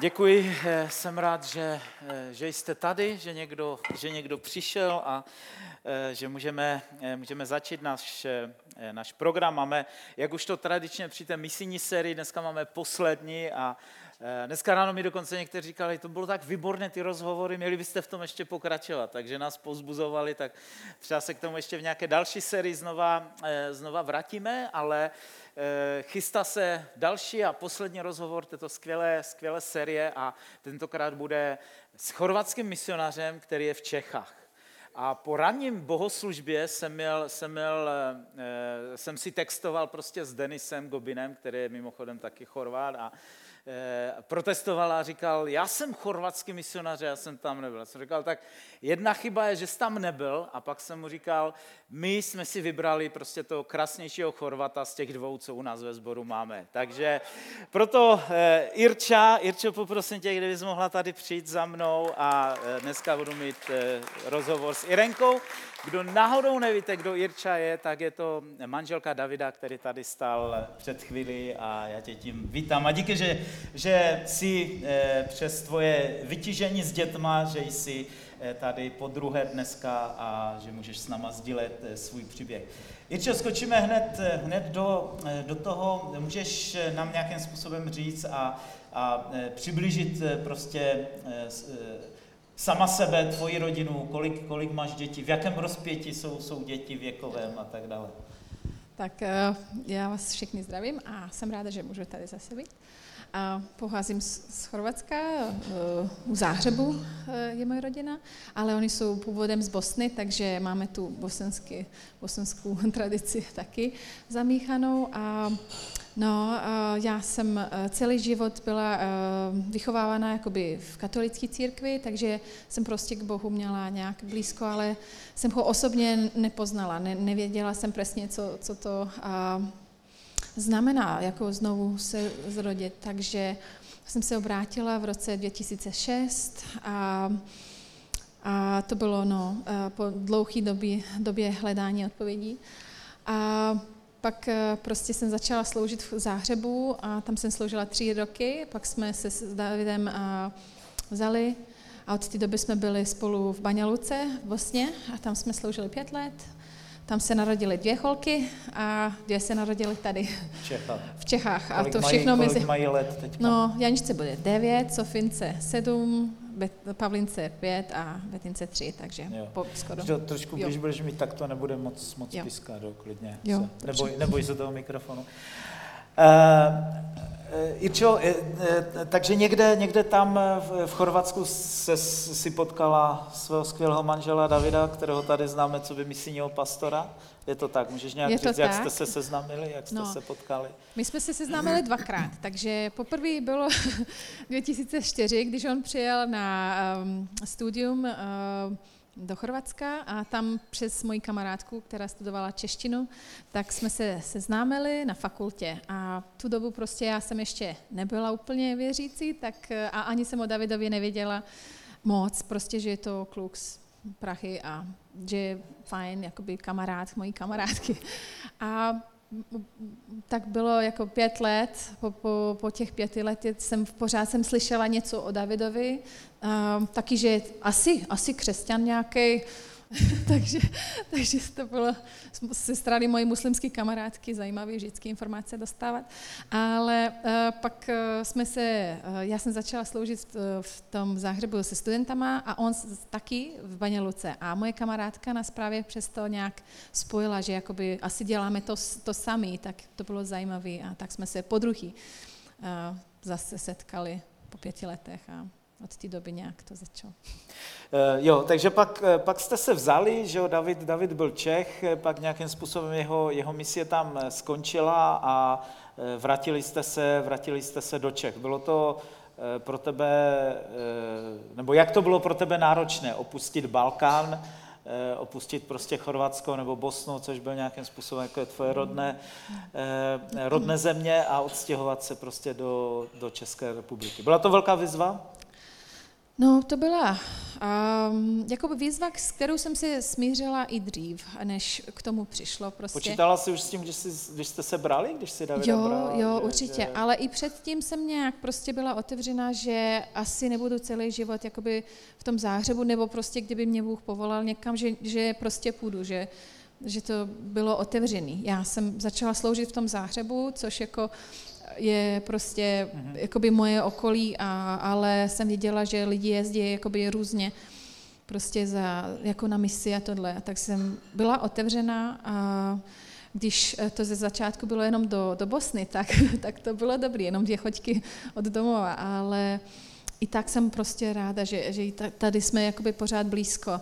Děkuji, jsem rád, že jste tady, že někdo přišel a že můžeme začít náš program. Máme, jak už to tradičně při té misijní sérii, dneska máme poslední a dneska ráno mi dokonce někteří říkali, to bylo tak výborné ty rozhovory, měli byste v tom ještě pokračovat, takže nás povzbuzovali, tak třeba se k tomu ještě v nějaké další sérii znova vrátíme, ale chystá se další a poslední rozhovor této skvělé série a tentokrát bude s chorvatským misionářem, který je v Čechách. A po ranním bohoslužbě jsem si textoval prostě s Denisem Gobinem, který je mimochodem taky Chorvát a protestoval a říkal, já jsem chorvatský misionář, já jsem tam nebyl. Já jsem říkal, tak jedna chyba je, že jsi tam nebyl a pak jsem mu říkal, my jsme si vybrali prostě toho krásnějšího Chorvata z těch dvou, co u nás ve sboru máme. Takže proto Irčo, poprosím tě, kdybys mohla tady přijít za mnou a dneska budu mít rozhovor s Irenkou. Kdo náhodou nevíte, kdo Jirča je, tak je to manželka Davida, který tady stál před chvílí a já tě tím vítám. A díky, že jsi přes tvoje vytížení s dětma, že jsi tady po druhé dneska a že můžeš s náma sdílet svůj příběh. Jirčo, skočíme hned do toho, můžeš nám nějakým způsobem říct a přiblížit prostě sama sebe, tvoji rodinu, kolik máš dětí, v jakém rozpětí jsou děti věkovém a tak dále. Tak já vás všichni zdravím a jsem ráda, že můžu tady zase být. Pocházím z Chorvatska, u Záhřebu je moje rodina, ale oni jsou původem z Bosny, takže máme tu bosanskou tradici taky zamíchanou. Já jsem celý život byla vychovávána jakoby v katolické církvi, takže jsem prostě k Bohu měla nějak blízko, ale jsem ho osobně nepoznala, nevěděla jsem přesně, co to znamená, jako znovu se zrodit. Takže jsem se obrátila v roce 2006 a to bylo po dlouhé době hledání odpovědí. A pak prostě jsem začala sloužit v Záhřebu a tam jsem sloužila 3 roky, pak jsme se s Davidem vzali a od té doby jsme byli spolu v Banja Luce, v Vosně a tam jsme sloužili 5 let. Tam se narodily 2 holky a 2 se narodily tady v Čechách. A to všechno kolik mají let teďka? No, Janičce bude 9, Sofince 7, Pavlince 5 a Betince 3, takže skoro. Trošku blíž budeš mít, tak to nebude moc pískat, klidně. Neboj se toho mikrofonu. Irčo, takže někde tam v Chorvatsku si potkala svého skvělého manžela Davida, kterého tady známe, co by misijního pastora. Je to tak? Můžeš nějak říct, jak jste se seznámili, jak jste se potkali? My jsme se seznámili 2krát, takže poprvé bylo 2004, když on přijel na studium do Chorvatska a tam přes moji kamarádku, která studovala češtinu, tak jsme se seznámili na fakultě a tu dobu prostě já jsem ještě nebyla úplně věřící, tak a ani jsem o Davidovi nevěděla moc, prostě, že je to kluk z Prahy a že je fajn, jakoby kamarád mojí kamarádky. A tak bylo jako 5 let, po těch 5 letech jsem pořád slyšela něco o Davidovi, taky, že asi křesťan nějaký, takže to bylo ze strany mojí muslimské kamarádky zajímavé vždycky informace dostávat, ale pak já jsem začala sloužit v tom Záhřebu se studentama a on taky v Banja Luce a moje kamarádka nás právě přesto nějak spojila, že jakoby asi děláme to samé, tak to bylo zajímavé a tak jsme se podruhý zase setkali po 5 letech a od té doby nějak to začalo. Takže pak jste se vzali, že jo, David byl Čech, pak nějakým způsobem jeho misie tam skončila a vrátili jste se do Čech. Bylo to pro tebe, nebo jak to bylo pro tebe náročné opustit Balkán, opustit prostě Chorvatsko nebo Bosnu, což byl nějakým způsobem jako tvoje rodné země a odstěhovat se prostě do České republiky. Byla to velká výzva? No, to byla jakoby výzva, s kterou jsem se smířila i dřív, než k tomu přišlo. Prostě. Počítala jsi už s tím, když jste se brali, když si Davida brala? Jo, určitě, že... ale i předtím jsem nějak prostě byla otevřená, že asi nebudu celý život jakoby v tom Záhřebu, nebo prostě kdyby mě Bůh povolal někam, že prostě půjdu, že to bylo otevřený. Já jsem začala sloužit v tom Záhřebu, což jako... je prostě jakoby moje okolí, ale jsem viděla, že lidi jezdí jakoby různě prostě za, jako na misi a tohle. Tak jsem byla otevřená a když to ze začátku bylo jenom do Bosny, tak to bylo dobrý, jenom 2 hoďky od domova, ale i tak jsem prostě ráda, že tady jsme jakoby pořád blízko.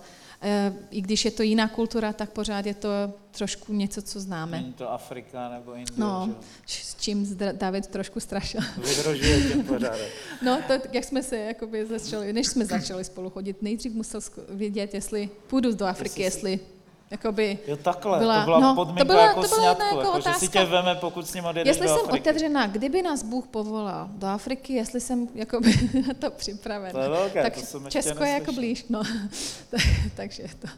I když je to jiná kultura, tak pořád je to trošku něco, co známe. Není to Afrika nebo Indie, no, že? S čím David trošku strašil. Vyhrožuje těm pořádem. No, to, jak jsme se jakoby začali, než jsme začali spolu chodit, nejdřív musel vědět, jestli půjdu do Afriky, jestli jakoby... Jo, takhle, to byla podmínka to byla sňatku, jako že si tě veme, pokud s ním odjedeš do Afriky. Jestli jsem otevřená, kdyby nás Bůh povolal do Afriky, jestli jsem jakoby na to připravená. To je velké, tak to jsem ještě Česko je jako blíž, no. Takže to,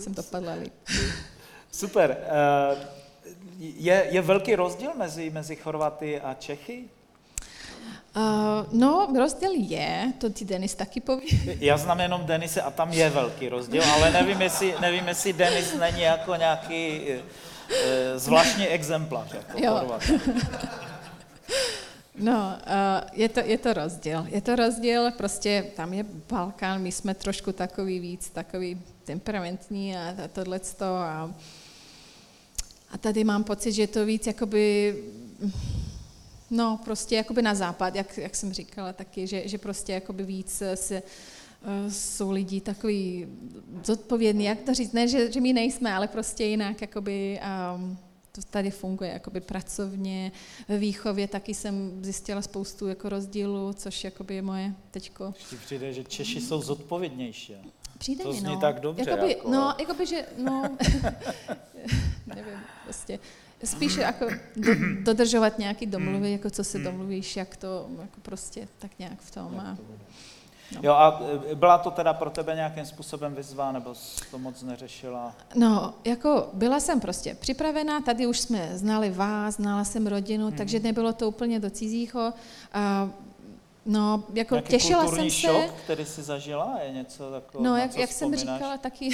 jsem dopadla líp. Super. Je velký rozdíl mezi Chorvaty a Čechy? No, rozdíl je, to ti Denis taky poví. Já znám jenom Denise a tam je velký rozdíl, ale nevím, jestli Denis není jako nějaký zvláštní exemplář. Jako no, je to rozdíl. Je to rozdíl, prostě tam je Balkán, my jsme trošku takový víc, takový temperamentní a tohleto. A tady mám pocit, že je to víc jakoby... No, prostě jakoby na západ, jak jsem říkala taky, že prostě jakoby víc jsou lidi takový zodpovědní, jak to říct, ne, že my nejsme, ale prostě jinak jakoby to tady funguje jakoby pracovně, ve výchově taky jsem zjistila spoustu jako rozdílů, což jakoby je moje teďko. Když ti přijde, že Češi jsou zodpovědnější. Přijde to mi, no. To zní tak dobře. Jakoby. No, jakoby, že, no, nevím, prostě. Spíš jako dodržovat nějaké domluvy, jako co se domluvíš, jak to jako prostě tak nějak v tom. No. Jo, a byla to teda pro tebe nějakým způsobem výzva, nebo jsi to moc neřešila? No, jako byla jsem prostě připravená, tady už jsme znali vás, znala jsem rodinu, takže nebylo to úplně do cizího. No, jako nějaký těšila jsem se. Kulturní šok, který jsi zažila, je něco takového. No, jak jsem říkala taky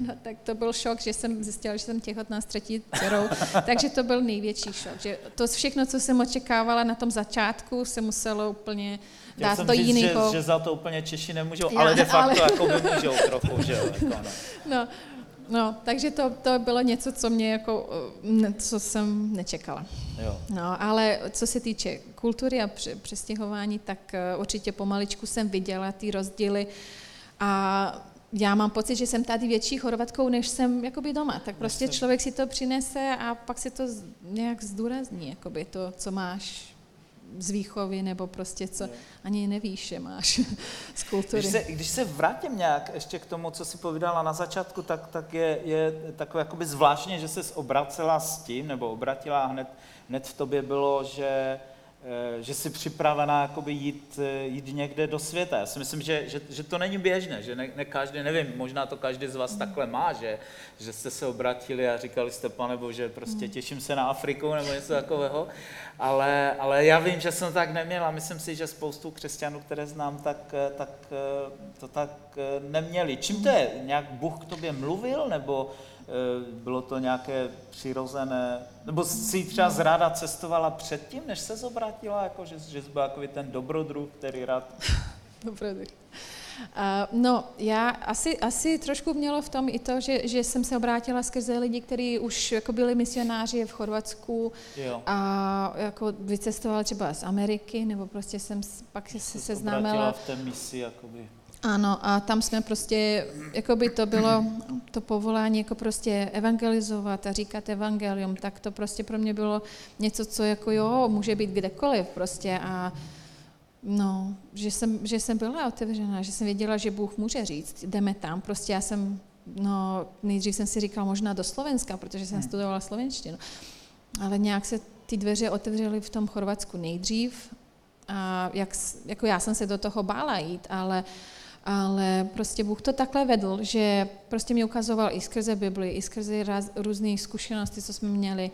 ráda, tak to byl šok, že jsem zjistila, že jsem těhotná s 3. dcerou, takže to byl největší šok. Že to všechno, co jsem očekávala na tom začátku, se muselo úplně dát do jiného. Já jsem říct, že za to úplně Češi nemůžou, ale de facto jako by můžou trochu, že jo. No, takže to bylo něco, co mě jako, co jsem nečekala. Jo. No, ale co se týče kultury a přestěhování, tak určitě pomaličku jsem viděla ty rozdíly a já mám pocit, že jsem tady větší Chorvatkou, než jsem jakoby doma. Tak prostě člověk si to přinese a pak si to nějak zdůrazní, jakoby to, co máš z výchovy, nebo prostě co ani nevíš, že máš z kultury. Když se vrátím nějak ještě k tomu, co jsi povídala na začátku, tak je takové jakoby zvláštně, že ses obracela s tím, nebo obratila a hned v tobě bylo, že jsi připravená jakoby jít někde do světa. Já si myslím, že to není běžné, že ne každý, nevím, možná to každý z vás takhle má, že jste se obratili a říkali jste, Pane Bože, prostě těším se na Afriku nebo něco takového, ale já vím, že jsem tak neměla. Myslím si, že spoustu křesťanů, které znám, tak to tak neměli. Čím to je? Nějak Bůh k tobě mluvil, nebo bylo to nějaké přirozené, nebo jsi třeba ráda cestovala předtím, než se zobrátila, jako, že jsi byla jako ten dobrodruh, který rád... Dobrodruh. No, já asi trošku mělo v tom i to, že jsem se obrátila skrze lidi, kteří už jako byli misionáři v Chorvatsku, jo. A jako vycestovala třeba z Ameriky, nebo prostě jsem pak se seznámila. Obrátila v té misi, jakoby... Ano, a tam jsme prostě, jako by to bylo to povolání jako prostě evangelizovat a říkat evangelium, tak to prostě pro mě bylo něco, co jako jo, může být kdekoliv prostě a no, že jsem byla otevřená, že jsem věděla, že Bůh může říct, jdeme tam, prostě já jsem, no, nejdřív jsem si říkala možná do Slovenska, protože jsem studovala slovenštinu, ale nějak se ty dveře otevřely v tom Chorvatsku nejdřív A jako já jsem se do toho bála jít, ale prostě Bůh to takhle vedl, že prostě mi ukazoval i skrze Bibli, i skrze různé zkušenosti, co jsme měli.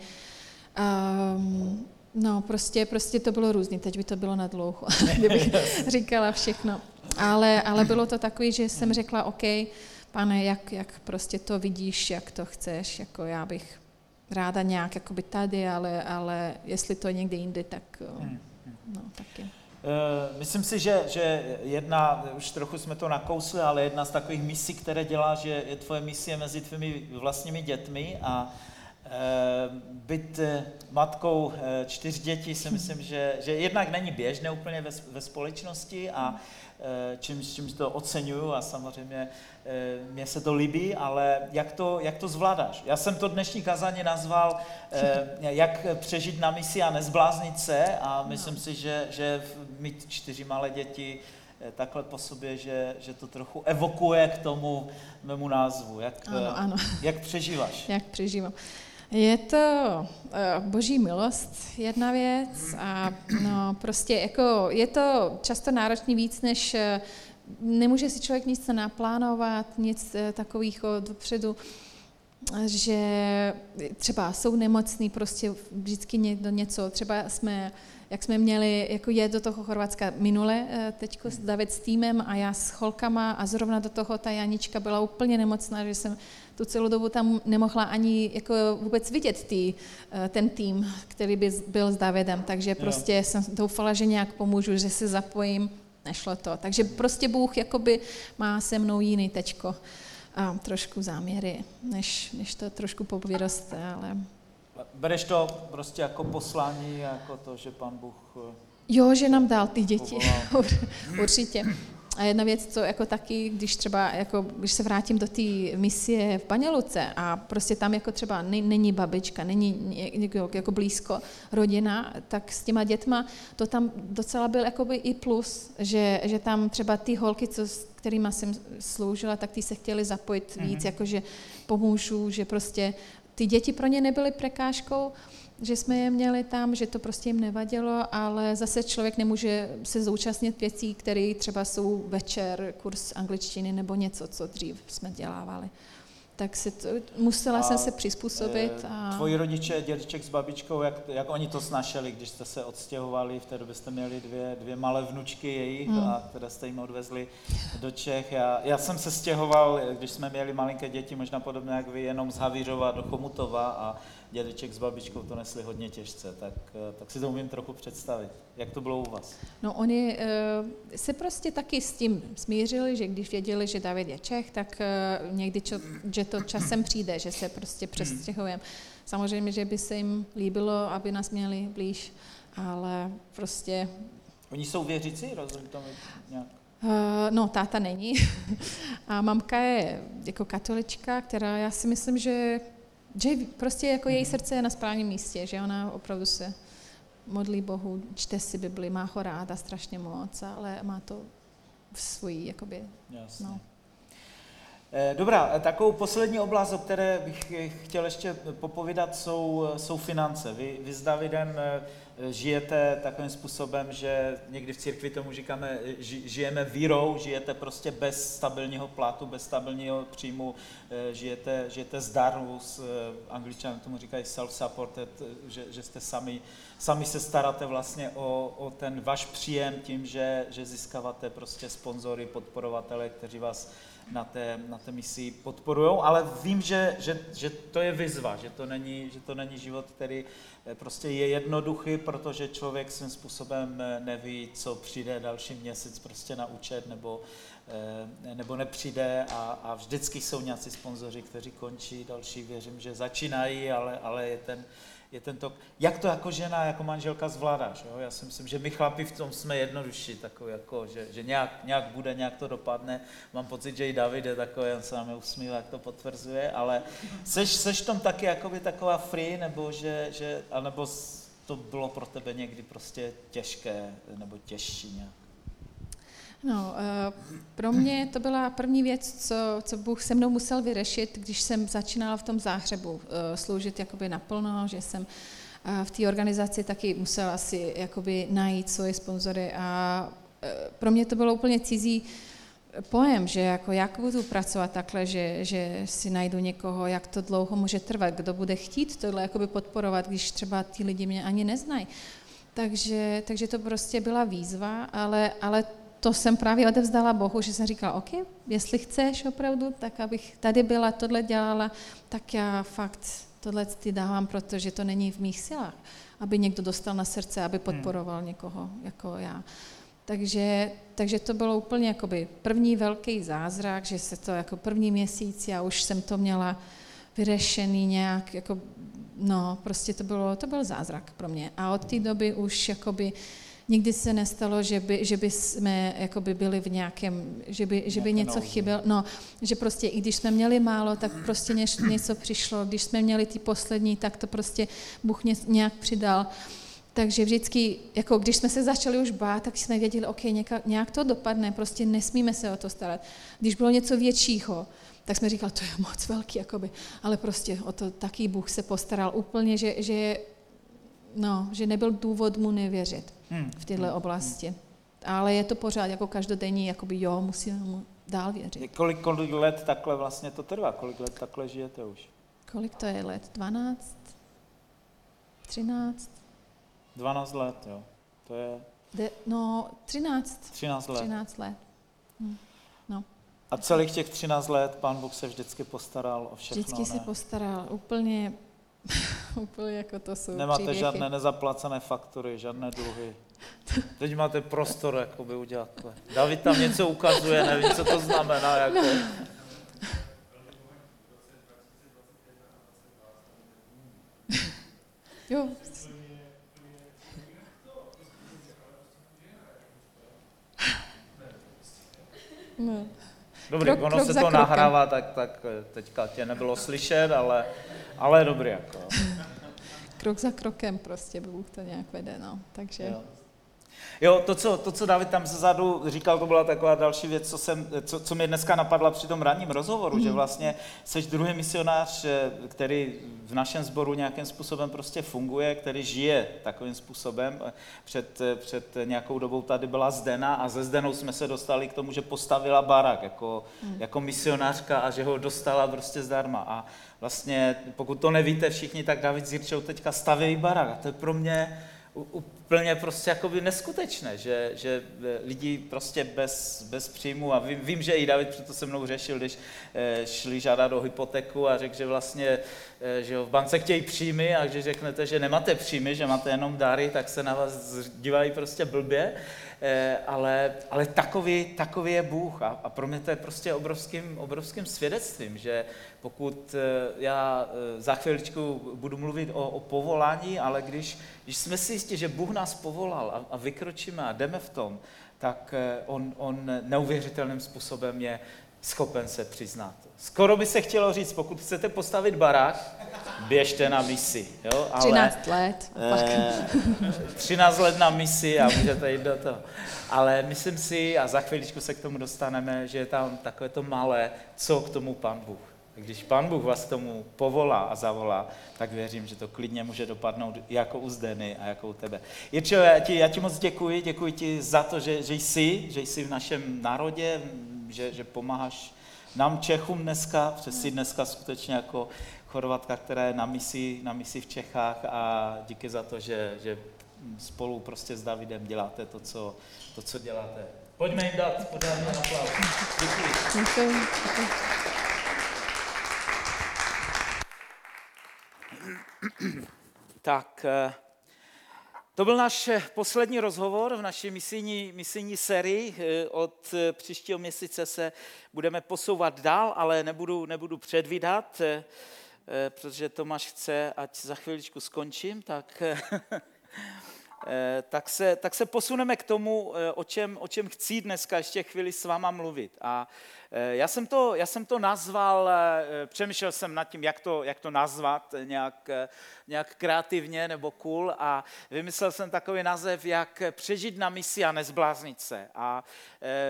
No, prostě to bylo různý, teď by to bylo na dlouho, kdybych říkala všechno. Ale bylo to takový, že jsem řekla, OK, Pane, jak prostě to vidíš, jak to chceš, jako já bych ráda nějak jakoby tady, ale jestli to je někde jinde, tak no, taky. Myslím si, že jedna, už trochu jsme to nakousli, ale jedna z takových misí, které dělá, že je tvoje misie mezi tvými vlastními dětmi a být matkou 4 dětí si myslím, že jednak není běžné úplně ve společnosti a čímž to oceňuju a samozřejmě mně se to líbí, ale jak to zvládáš? Já jsem to dnešní kazání nazval jak přežít na misi a nezbláznit se a myslím si, že mít 4 malé děti takhle po sobě, že to trochu evokuje k tomu mému názvu. Ano. Jak přežíváš? Jak přežívám? Je to boží milost, jedna věc a no, prostě jako je to často náročný víc, než nemůže si člověk nic naplánovat, nic takových dopředu, že třeba jsou nemocný, prostě vždycky něco, třeba jak jsme měli, jako je do toho Chorvatska minule, teďko David s týmem a já s holkama a zrovna do toho ta Janička byla úplně nemocná, že jsem tu celou dobu tam nemohla ani jako vůbec vidět ten tým, který by byl s Davidem, takže prostě jsem doufala, že nějak pomůžu, že se zapojím, nešlo to. Takže prostě Bůh jakoby má se mnou jiný teďko a trošku záměry, než to trošku povědost, ale... Bereš to prostě jako poslání, jako to, že Pan Bůh... Jo, že nám dal ty děti, určitě. A jedna věc, co jako taky, když třeba, jako, když se vrátím do té misie v Banja Luce a prostě tam jako třeba není babička, není jako blízko rodina, tak s těma dětma to tam docela byl jakoby i plus, že tam třeba ty holky, co kterýma jsem sloužila, tak ty se chtěly zapojit víc, jakože pomůžu, že prostě ty děti pro ně nebyly překážkou, že jsme je měli tam, že to prostě jim nevadilo, ale zase člověk nemůže se zúčastnit věcí, které třeba jsou večer, kurz angličtiny nebo něco, co dřív jsme dělávali. Tak musela jsem se přizpůsobit. Tvoji rodiče, dědeček s babičkou, jak oni to snašeli, když jste se odstěhovali, v té době jste měli dvě malé vnučky jejich a teda jste jim odvezli do Čech. Já jsem se stěhoval, když jsme měli malinké děti, možná podobně jak vy, jenom z Havířova do Chomutova a dědeček s babičkou to nesli hodně těžce, tak si to umím trochu představit. Jak to bylo u vás? No oni se prostě taky s tím smířili, že když věděli, že David je Čech, tak někdy, že to časem přijde, že se prostě přestěhujeme. Samozřejmě, že by se jim líbilo, aby nás měli blíž, ale prostě... Oni jsou věřící, rozumím tomu nějak? No, táta není. A mamka je jako katolička, která já si myslím, že prostě jako její srdce je na správném místě, že ona opravdu se modlí Bohu, čte si Bibli, má ho ráda strašně moc, ale má to v svojí, jakoby, jasně. No. Dobrá, takovou poslední oblast, o které bych chtěl ještě popovídat, jsou finance. Vy s Davidem žijete takovým způsobem, že někdy v církvi tomu říkáme, žijeme vírou, žijete prostě bez stabilního platu, bez stabilního příjmu, žijete zdarma, angličané tomu říkají self-supported, že jste sami se staráte vlastně o ten váš příjem tím, že získáváte prostě sponzory, podporovatele, kteří vás na té misi podporujou, ale vím, že to je výzva, že to není život, který prostě je jednoduchý, protože člověk svým způsobem neví, co přijde další měsíc prostě na účet nebo nepřijde a vždycky jsou nějací sponzoři, kteří končí, další věřím, že začínají, ale je ten tok. Jak to jako žena, jako manželka zvládáš? Jo? Já si myslím, že my chlapi v tom jsme jednodušší, takový jako, že nějak bude, nějak to dopadne. Mám pocit, že i David je takový, on se nám usmívá, jak to potvrzuje, ale seš tom taky jakoby taková free, nebo že anebo to bylo pro tebe někdy prostě těžké, nebo těžší nějak? No, pro mě to byla první věc, co Bůh se mnou musel vyřešit, když jsem začínala v tom Záhřebu sloužit jakoby naplno, že jsem v té organizaci taky musel asi jakoby najít svoje sponzory a pro mě to bylo úplně cizí pojem, že jako jak budu pracovat takhle, že si najdu někoho, jak to dlouho může trvat, kdo bude chtít tohle jakoby podporovat, když třeba ty lidi mě ani neznají. Takže to prostě byla výzva, ale to jsem právě odevzdala Bohu, že jsem říkala, OK, jestli chceš opravdu, tak abych tady byla, tohle dělala, tak já fakt tohle ti dávám, protože to není v mých silách, aby někdo dostal na srdce, aby podporoval někoho jako já. Takže to bylo úplně jakoby první velký zázrak, že se to jako první měsíc, já už jsem to měla vyřešený nějak, jako, no prostě to byl zázrak pro mě. A od té doby už jakoby nikdy se nestalo, že by jsme jakoby byli v nějakém, že by něco chybělo, no, že prostě i když jsme měli málo, tak prostě něco přišlo, když jsme měli ty poslední, tak to prostě Bůh nějak přidal. Takže vždycky, jako když jsme se začali už bát, tak jsme věděli, OK, nějak to dopadne, prostě nesmíme se o to starat. Když bylo něco většího, tak jsme říkali, to je moc velký, jakoby, ale prostě o to taky Bůh se postaral úplně, že nebyl důvod mu nevěřit v této oblasti. Ale je to pořád jako každodenní, jakoby jo, musíme mu dál věřit. Kolik let takhle vlastně to trvá? Kolik let takhle žijete už? Kolik to je let? 12? 13? 12 let, jo. To je... 13. 13 let. 13 let. No. A celých těch 13 let Pán Bůh se vždycky postaral o všechno, vždycky se postaral, úplně jako to jsou nemáte příběhy. Žádné nezaplacené faktury, žádné dluhy. Teď máte prostor, jakoby udělat to. David tam něco ukazuje, nevím, co to znamená, jako... Jo. No. Dobrý, ono se to nahrává, tak teďka tě nebylo slyšet, ale dobrý jako. Krok za krokem prostě Bůh to nějak vede, no, takže... Jo, to, co David tam zezadu říkal, to byla taková další věc, co mi dneska napadla při tom ranním rozhovoru, že vlastně jsi druhý misionář, který v našem sboru nějakým způsobem prostě funguje, který žije takovým způsobem. Před nějakou dobou tady byla Zdena a ze Zdenou jsme se dostali k tomu, že postavila barák jako misionářka a že ho dostala prostě zdarma. A vlastně, pokud to nevíte všichni, tak David s Jirčou teďka staví barák a to je pro mě... úplně prostě jakoby neskutečné, že lidi prostě bez příjmu a vím, že i David proto se mnou řešil, když šli žádat o hypotéku a řekl, že vlastně že v bance chtějí příjmy a když řeknete, že nemáte příjmy, že máte jenom dary, tak se na vás dívají prostě blbě, ale takový je Bůh a pro mě to je prostě obrovským svědectvím, že pokud já za chvíličku budu mluvit o povolání, ale když jsme si jistí, že Bůh nás povolal a vykročíme a jdeme v tom, tak on neuvěřitelným způsobem je schopen se přiznat. Skoro by se chtělo říct, pokud chcete postavit barák, běžte na misi. Jo? Ale, 13 let. 13 let na misi a můžete jít do toho. Ale myslím si, a za chvíličku se k tomu dostaneme, že je tam takové to malé, co k tomu Pán Bůh. Když Pán Bůh vás tomu povolá a zavolá, tak věřím, že to klidně může dopadnout jako u Zdeny a jako u tebe. Jirčo, já ti moc děkuji ti za to, že jsi v našem národě, že pomáháš nám Čechům dneska, protože jsi dneska skutečně jako Chorvatka, která je na misi v Čechách a díky za to, že spolu prostě s Davidem děláte to, co děláte. Pojďme jim dát pořádný aplauz. Děkuji. Tak, to byl náš poslední rozhovor v naší misijní sérii. Od příštího měsíce se budeme posouvat dál, ale nebudu předvídat, protože Tomáš chce, ať za chviličku skončím, tak tak se posuneme k tomu, o čem chci dneska ještě chvíli s váma mluvit. A já jsem to nazval, přemýšlel jsem nad tím, jak to nazvat nějak kreativně nebo cool, a vymyslel jsem takový název, jak přežít na misi a nezbláznit se. A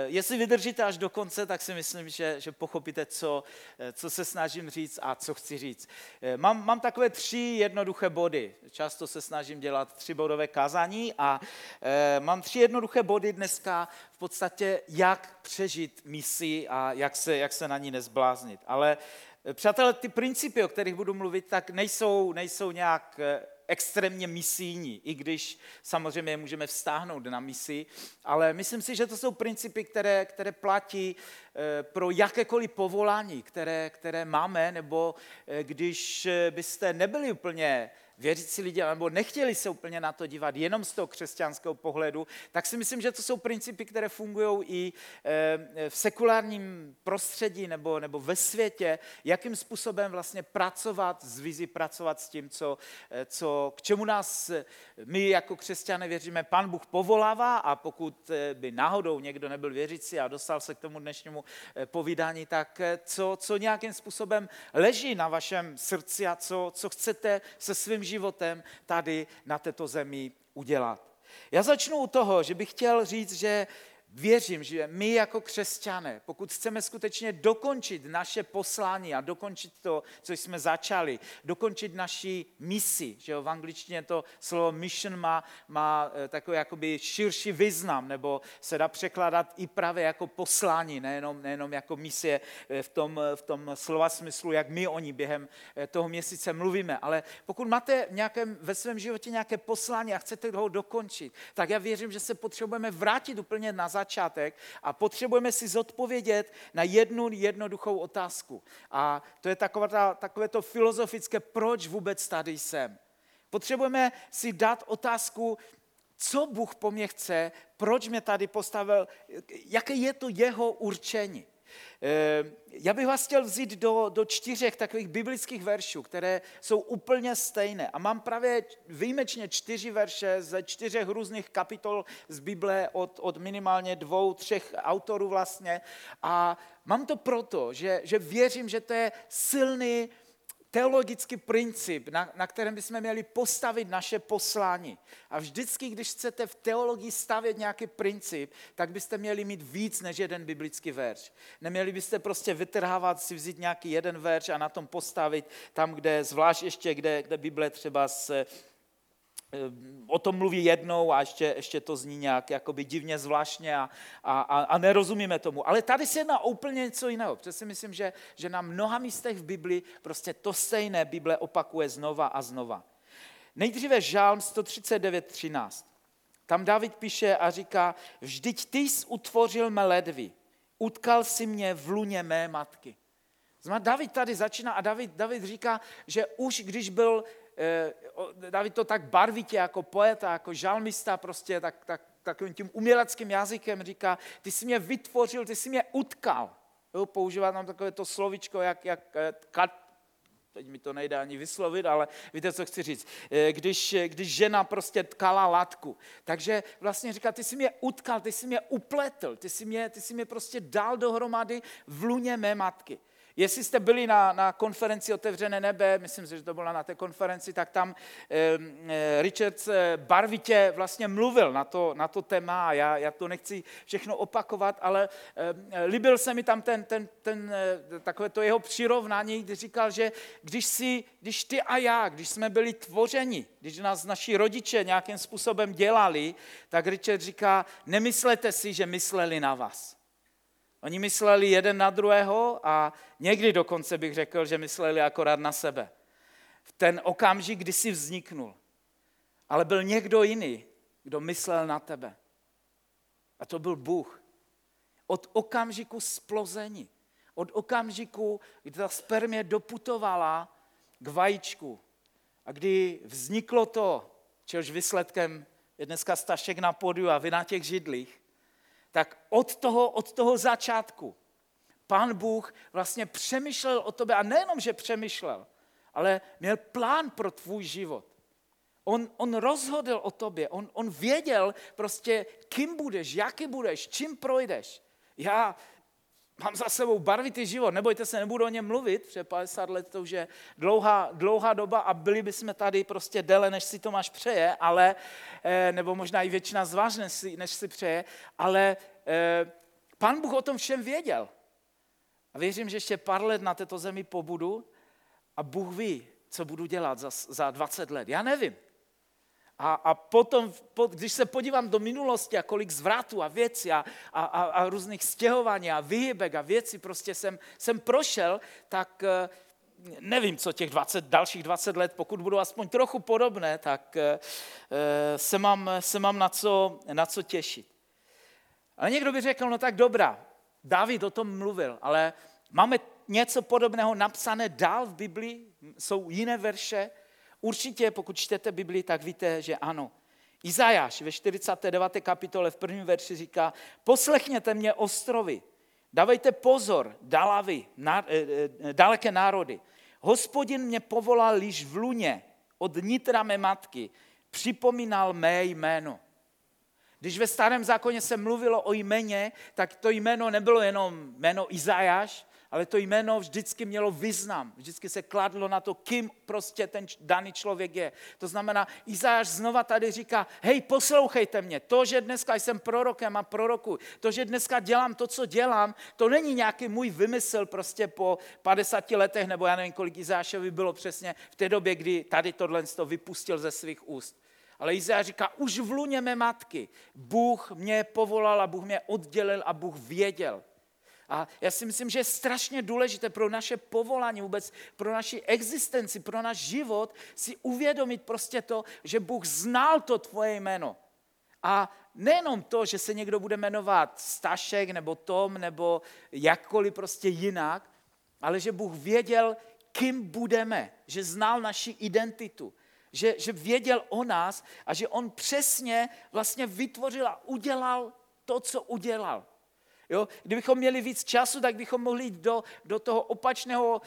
jestli vydržíte až do konce, tak si myslím, že pochopíte, co se snažím říct a co chci říct. Mám takové 3 jednoduché body. Často se snažím dělat 3bodové kázání a mám 3 jednoduché body dneska v podstatě, jak přežít misi a jak se na ní nezbláznit. Ale přátelé, ty principy, o kterých budu mluvit, tak nejsou nějak extrémně misijní, i když samozřejmě můžeme vztáhnout na misi, ale myslím si, že to jsou principy, které platí pro jakékoliv povolání, které máme, nebo když byste nebyli úplně věřící lidé, nebo nechtěli se úplně na to dívat jenom z toho křesťanského pohledu, tak si myslím, že to jsou principy, které fungují i v sekulárním prostředí nebo ve světě, jakým způsobem vlastně pracovat s vizí, pracovat s tím, k čemu nás my jako křesťané věříme, Pán Bůh povolává, a pokud by náhodou někdo nebyl věřící a dostal se k tomu dnešnímu povídání, tak co nějakým způsobem leží na vašem srdci a co chcete se svým životem tady na této zemi udělat. Já začnu u toho, že bych chtěl říct, že věřím, že my jako křesťané, pokud chceme skutečně dokončit naše poslání a dokončit to, co jsme začali, dokončit naši misi, že jo, v angličtině to slovo mission má takový jakoby širší význam, nebo se dá překládat i právě jako poslání, nejenom jako misie v tom slova smyslu, jak my o ní během toho měsíce mluvíme. Ale pokud máte ve svém životě nějaké poslání a chcete ho dokončit, tak já věřím, že se potřebujeme vrátit úplně na začátek a potřebujeme si zodpovědět na jednu jednoduchou otázku. A to je takové to filozofické, proč vůbec tady jsem. Potřebujeme si dát otázku, co Bůh po mně chce, proč mě tady postavil, jaké je to jeho určení. Já bych vás chtěl vzít do 4 takových biblických veršů, které jsou úplně stejné. A mám právě výjimečně 4 verše ze 4 různých kapitol z Bible od minimálně 2, 3 autorů vlastně. A mám to proto, že věřím, že to je silný teologický princip, na kterém bychom měli postavit naše poslání. A vždycky, když chcete v teologii stavět nějaký princip, tak byste měli mít víc než jeden biblický verš. Neměli byste prostě vytrhávat, si vzít nějaký jeden verš a na tom postavit tam, kde, zvlášť ještě, kde Bible třeba o tom mluví jednou a ještě to zní nějak jakoby divně, zvláštně a nerozumíme tomu. Ale tady se jedná o úplně něco jiného. Protože si myslím, že na mnoha místech v Biblii prostě to stejné Bible opakuje znova a znova. Nejdříve Žálm 139:13. Tam David píše a říká: vždyť ty jsi utvořil mé ledvy, utkal jsi mě v luně mé matky. David tady začíná a David říká, že už když byl David to tak barvitě jako poeta, jako žalmista prostě takovým tím uměleckým jazykem říká, ty jsi mě vytvořil, ty jsi mě utkal. Jo, používá tam takové to slovičko, teď mi to nejde ani vyslovit, ale víte, co chci říct. Když žena prostě tkala látku. Takže vlastně říká, ty jsi mě utkal, ty jsi mě upletl, ty jsi mě prostě dal dohromady v luně mé matky. Jestli jste byli na konferenci Otevrene nebe, myslím si, že to byla na té konferenci, tak tam Richard barvitě vlastně mluvil na to téma a já to nechci všechno opakovat, ale líbil se mi tam takové to jeho přirovnání, kdy říkal, že když ty a já, když jsme byli tvořeni, když nás naši rodiče nějakým způsobem dělali, tak Richard říká, nemyslete si, že mysleli na vás. Oni mysleli jeden na druhého a někdy dokonce bych řekl, že mysleli akorát na sebe. V ten okamžik, kdy jsi vzniknul. Ale byl někdo jiný, kdo myslel na tebe. A to byl Bůh. Od okamžiku splození, od okamžiku, kdy ta spermie doputovala k vajíčku a kdy vzniklo to, čehož výsledkem je dneska Stašek na podiu a vy na těch židlích, tak od toho začátku Pán Bůh vlastně přemýšlel o tobě a nejenom, že přemýšlel, ale měl plán pro tvůj život. On rozhodl o tobě, on věděl prostě, kým budeš, jaký budeš, čím projdeš. Já mám za sebou barvitý život, nebojte se, nebudu o něm mluvit, protože 50 let to už je dlouhá doba a byli bychom tady prostě déle, než si Tomáš přeje, ale, nebo možná i většina z vás, než si přeje, ale Pán Bůh o tom všem věděl. A věřím, že ještě pár let na této zemi pobudu a Bůh ví, co budu dělat za 20 let. Já nevím. A potom, když se podívám do minulosti a kolik zvratů a věcí a různých stěhování a vyhybek a věcí prostě jsem prošel, tak nevím, co těch dalších 20 let, pokud budou aspoň trochu podobné, tak se mám na co těšit. Ale někdo by řekl, no tak dobrá, David o tom mluvil, ale máme něco podobného napsané dál v Biblii, jsou jiné verše. Určitě, pokud čtete Biblii, tak víte, že ano. Izajáš ve 49. kapitole v prvním verši říká: Poslechněte mě, ostrovy, dávejte pozor, dalavy, daleké národy. Hospodin mě povolal již v luně, od nitra mé matky, připomínal mé jméno. Když ve Starém zákoně se mluvilo o jméně, tak to jméno nebylo jenom jméno Izajáš, ale to jméno vždycky mělo význam. Vždycky se kladlo na to, kým prostě ten daný člověk je. To znamená, Izajáš znova tady říká, hej, poslouchejte mě, to, že dneska jsem prorokem a prorokuji, to, že dneska dělám to, co dělám, to není nějaký můj vymysl prostě po 50 letech, nebo já nevím, kolik Izajášovi bylo přesně v té době, kdy tady tohle vypustil ze svých úst. Ale Izajáš říká, už v luně mé matky Bůh mě povolal a Bůh mě oddělil a Bůh věděl. A já si myslím, že je strašně důležité pro naše povolání, vůbec pro naši existenci, pro náš život si uvědomit prostě to, že Bůh znal to tvoje jméno. A nejenom to, že se někdo bude jmenovat Stašek nebo Tom nebo jakkoliv prostě jinak, ale že Bůh věděl, kým budeme, že znal naši identitu, že věděl o nás a že on přesně vlastně vytvořil a udělal to, co udělal. Jo? Kdybychom měli víc času, tak bychom mohli jít do toho opačného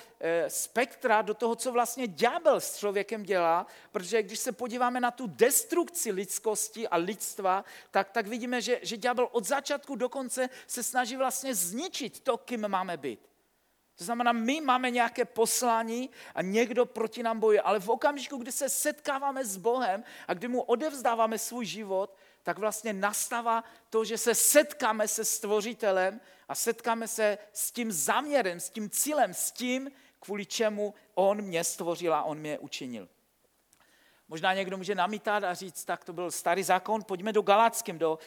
spektra, do toho, co vlastně ďábel s člověkem dělá, protože když se podíváme na tu destrukci lidskosti a lidstva, tak vidíme, že ďábel od začátku do konce se snaží vlastně zničit to, kým máme být. To znamená, my máme nějaké poslání a někdo proti nám bojuje, ale v okamžiku, kdy se setkáváme s Bohem a kdy mu odevzdáváme svůj život, tak vlastně nastává to, že se setkáme se Stvořitelem a setkáme se s tím záměrem, s tím cílem, s tím, kvůli čemu on mě stvořil a on mě učinil. Možná někdo může namítat a říct, tak to byl Starý zákon, pojďme do Galackým, do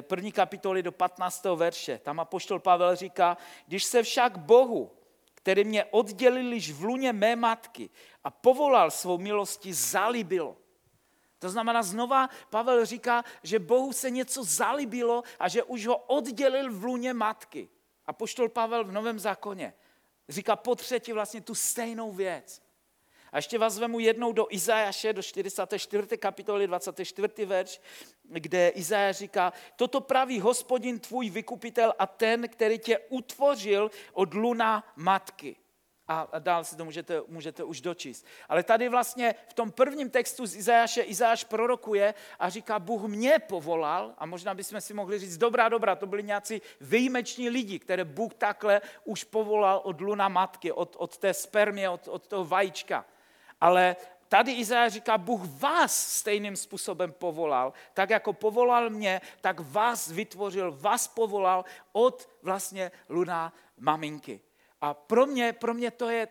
první kapitoly, do 15. verše. Tam apoštol Pavel říká, když se však Bohu, který mě oddělil již v luně mé matky a povolal svou milostí, zalíbilo. To znamená, znova Pavel říká, že Bohu se něco zalíbilo a že už ho oddělil v luně matky. Apoštol Pavel v Novém zákoně říká potřetí vlastně tu stejnou věc. A ještě vás vemu jednou do Izajaše, do 44. kapitoly, 24. verš, kde Izajáš říká, toto praví Hospodin tvůj vykupitel a ten, který tě utvořil od luna matky. A dál si to můžete už dočíst. Ale tady vlastně v tom prvním textu z Izajáše Izajáš prorokuje a říká, Bůh mě povolal a možná bychom si mohli říct, dobrá, to byli nějací výjimeční lidi, které Bůh takhle už povolal od luna matky, od té spermie, od toho vajíčka. Ale tady Izajáš říká, Bůh vás stejným způsobem povolal, tak jako povolal mě, tak vás vytvořil, vás povolal od vlastně luna maminky. A pro mě to je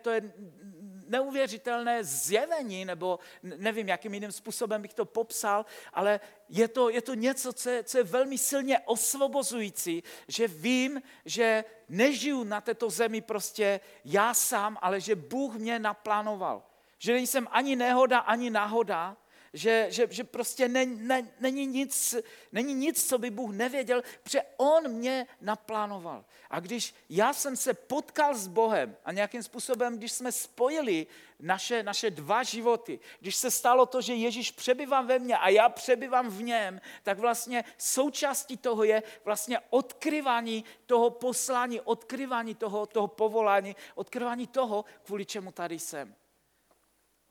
neuvěřitelné zjevení, nebo nevím, jakým jiným způsobem bych to popsal, ale je to něco, co je velmi silně osvobozující, že vím, že nežiju na této zemi prostě já sám, ale že Bůh mě naplánoval. Že nejsem ani nehoda, ani náhoda, že prostě není nic, co by Bůh nevěděl, protože on mě naplánoval. A když já jsem se potkal s Bohem a nějakým způsobem, když jsme spojili naše dva životy, když se stalo to, že Ježíš přebývá ve mně a já přebývám v něm, tak vlastně součástí toho je vlastně odkryvání toho poslání, odkryvání toho povolání, odkryvání toho, kvůli čemu tady jsem.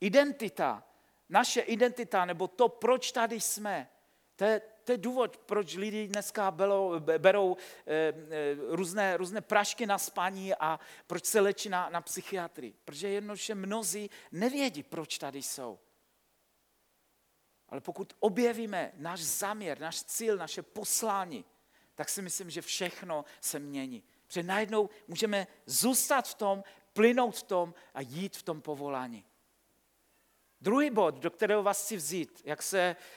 Identita naše identita, nebo to, proč tady jsme, to je důvod, proč lidi dneska berou různé prášky na spaní a proč se léčí na psychiatrii. Protože jednoduše mnozí nevědí, proč tady jsou. Ale pokud objevíme náš záměr, náš cíl, naše poslání, tak si myslím, že všechno se mění. Protože najednou můžeme zůstat v tom, plynout v tom a jít v tom povolání. Druhý bod, do kterého vás chci vzít,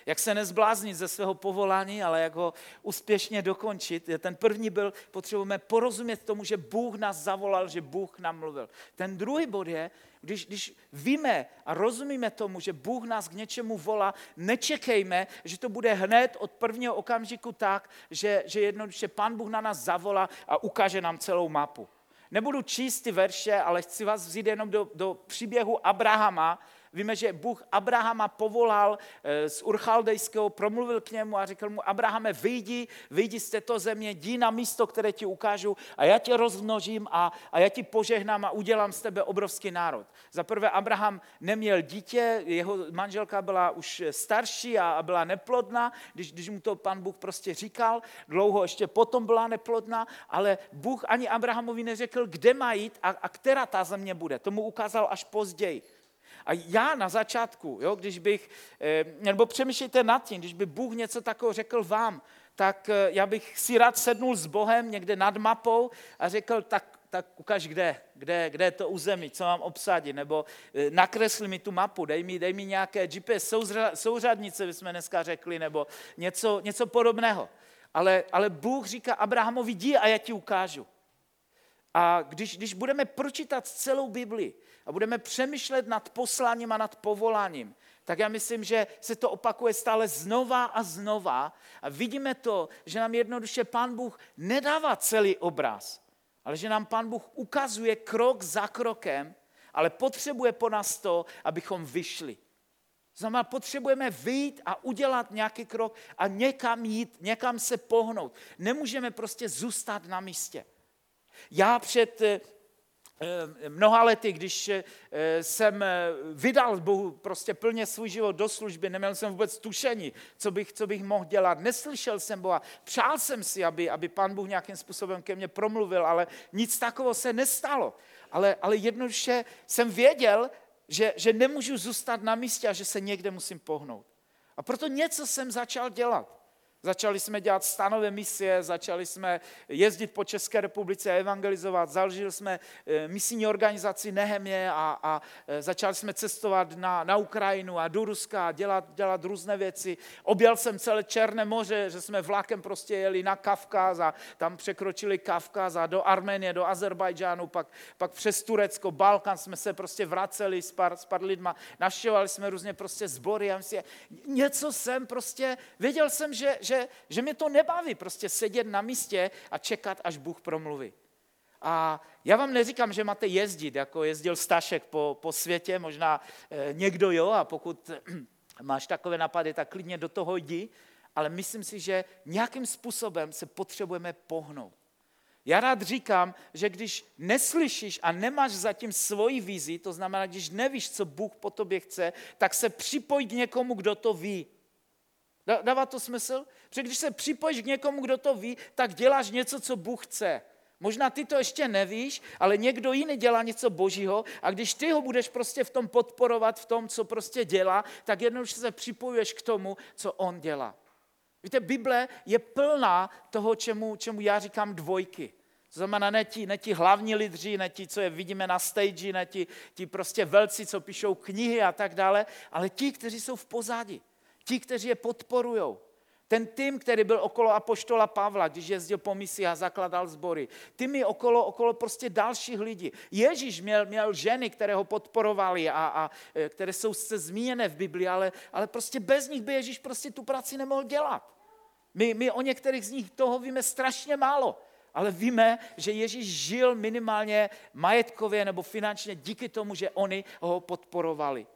jak se nezbláznit ze svého povolání, ale jak ho úspěšně dokončit. Ten první byl, potřebujeme porozumět tomu, že Bůh nás zavolal, že Bůh nám mluvil. Ten druhý bod je, když víme a rozumíme tomu, že Bůh nás k něčemu volá, nečekejme, že to bude hned od prvního okamžiku tak, že jednoduše Pán Bůh na nás zavolá a ukáže nám celou mapu. Nebudu číst ty verše, ale chci vás vzít jenom do příběhu Abrahama. Víme, že Bůh Abrahama povolal z Urchaldejského, promluvil k němu a řekl mu, Abrahame, vyjdi z této země, jdi na místo, které ti ukážu a já tě rozmnožím a já ti požehnám a udělám z tebe obrovský národ. Za prvé, Abraham neměl dítě, jeho manželka byla už starší a byla neplodná, když mu to Pan Bůh prostě říkal, dlouho ještě potom byla neplodná, ale Bůh ani Abrahamovi neřekl, kde má jít a která ta země bude. To mu ukázal až později. A já na začátku, nebo přemýšlejte nad tím, když by Bůh něco takového řekl vám, tak já bych si rád sednul s Bohem někde nad mapou a řekl, tak ukaž kde je to území, co mám obsadit, nebo nakresli mi tu mapu, dej mi nějaké GPS souřadnice, bychom dneska řekli, nebo něco podobného. Ale Bůh říká Abrahamovi, jdi a já ti ukážu. A když budeme pročítat celou Biblii a budeme přemýšlet nad posláním a nad povoláním, tak já myslím, že se to opakuje stále znova a znova a vidíme to, že nám jednoduše Pán Bůh nedává celý obraz, ale že nám Pán Bůh ukazuje krok za krokem, ale potřebuje po nás to, abychom vyšli. Znamená, potřebujeme vyjít a udělat nějaký krok a někam jít, někam se pohnout. Nemůžeme prostě zůstat na místě. Já před mnoha lety, když jsem vydal Bohu prostě plně svůj život do služby, neměl jsem vůbec tušení, co bych mohl dělat. Neslyšel jsem Boha, přál jsem si, aby Pán Bůh nějakým způsobem ke mně promluvil, ale nic takového se nestalo. Ale jednoduše jsem věděl, že nemůžu zůstat na místě a že se někde musím pohnout. A proto něco jsem začal dělat. Začali jsme dělat stanové misie, začali jsme jezdit po České republice a evangelizovat, založili jsme misijní organizaci Nehemě a začali jsme cestovat na Ukrajinu a do Ruska a dělat různé věci. Objel jsem celé Černé moře, že jsme vlakem prostě jeli na Kaukaz a tam překročili Kaukaz a do Arménie, do Azerbajdžánu, pak přes Turecko, Balkan jsme se prostě vraceli s pár lidma, navštěvovali jsme různě prostě sbory a myslím, něco jsem prostě, věděl jsem, že mě to nebaví prostě sedět na místě a čekat, až Bůh promluví. A já vám neříkám, že máte jezdit, jako jezdil Stašek po světě, možná někdo jo, a pokud máš takové napady, tak klidně do toho jdi, ale myslím si, že nějakým způsobem se potřebujeme pohnout. Já rád říkám, že když neslyšíš a nemáš zatím svoji vizi, to znamená, když nevíš, co Bůh po tobě chce, tak se připoj k někomu, kdo to ví. Dává to smysl? Protože když se připojíš k někomu, kdo to ví, tak děláš něco, co Bůh chce. Možná ty to ještě nevíš, ale někdo jiný dělá něco Božího a když ty ho budeš prostě v tom podporovat, v tom, co prostě dělá, tak jednoduše se připojuješ k tomu, co on dělá. Víte, Bible je plná toho, čemu já říkám dvojky. To znamená, ne ti hlavní lidři, ne ti, co je vidíme na stage, ne ti prostě velci, co píšou knihy a tak dále, ale ti, kteří jsou v pozadí. Ti, kteří je podporujou. Ten tým, který byl okolo apoštola Pavla, když jezdil po misi a zakládal sbory. Týmy okolo prostě dalších lidí. Ježíš měl ženy, které ho podporovali a které jsou se zmíněné v Biblii, ale prostě bez nich by Ježíš prostě tu práci nemohl dělat. My o některých z nich toho víme strašně málo, ale víme, že Ježíš žil minimálně majetkově nebo finančně díky tomu, že oni ho podporovali.